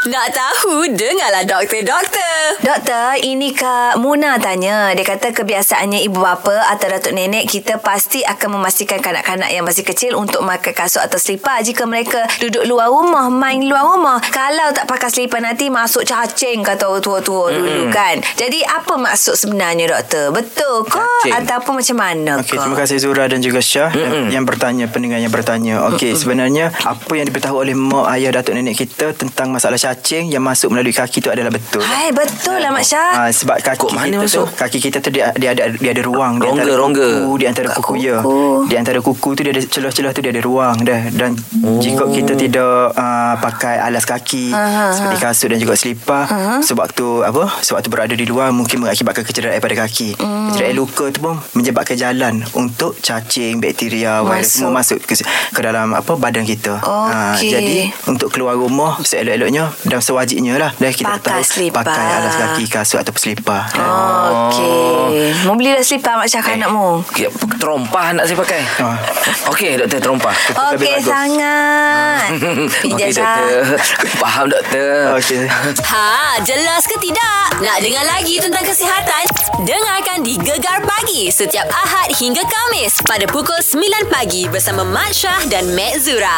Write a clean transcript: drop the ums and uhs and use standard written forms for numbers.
Nak tahu, dengarlah doktor. Doktor, ini Kak Muna tanya. Dia kata kebiasaannya ibu bapa atau datuk nenek kita pasti akan memastikan kanak-kanak yang masih kecil untuk makan kasut atau selipar jika mereka duduk luar rumah, main luar rumah. Kalau tak pakai selipar nanti masuk cacing, kata tua-tua dulu kan. Jadi apa maksud sebenarnya doktor? Betul ke ataupun macam mana ke? Terima kasih Zura dan juga Syah yang bertanya, pendengar yang bertanya. Sebenarnya apa yang diberitahu oleh mak ayah datuk nenek kita tentang masalah cacing yang masuk melalui kaki tu adalah betul. Hai, betul lah Mak Syah. Sebab kaki mana masuk? Kaki kita tu dia ada ruang di antara kuku, di antara kuku ya. Di antara kuku tu dia ada celah-celah tu dia ada ruang dah. Dan jika kita tidak pakai alas kaki seperti kasut dan juga selipar sewaktu berada di luar mungkin mengakibatkan kecederaan pada kaki. Kecederaan luka tu pun menyebabkan jalan untuk cacing, bakteria, virus semua masuk ke dalam badan kita. Jadi untuk keluar rumah seelok-eloknya dan sewajibnya lah dah kita pakai selipar. Pakai alas kaki, kasut atau selipar. Mau beli dah selipar macam anakmu. Terompah nak saya pakai. Okey doktor, terompah. Okey sangat. Okey doktor. Faham doktor. Okey. Jelas ke tidak? Nak dengar lagi tentang kesihatan? Dengarkan di Gegar Pagi setiap Ahad hingga Khamis pada pukul 9 pagi bersama Mak Syah dan Mak Zura.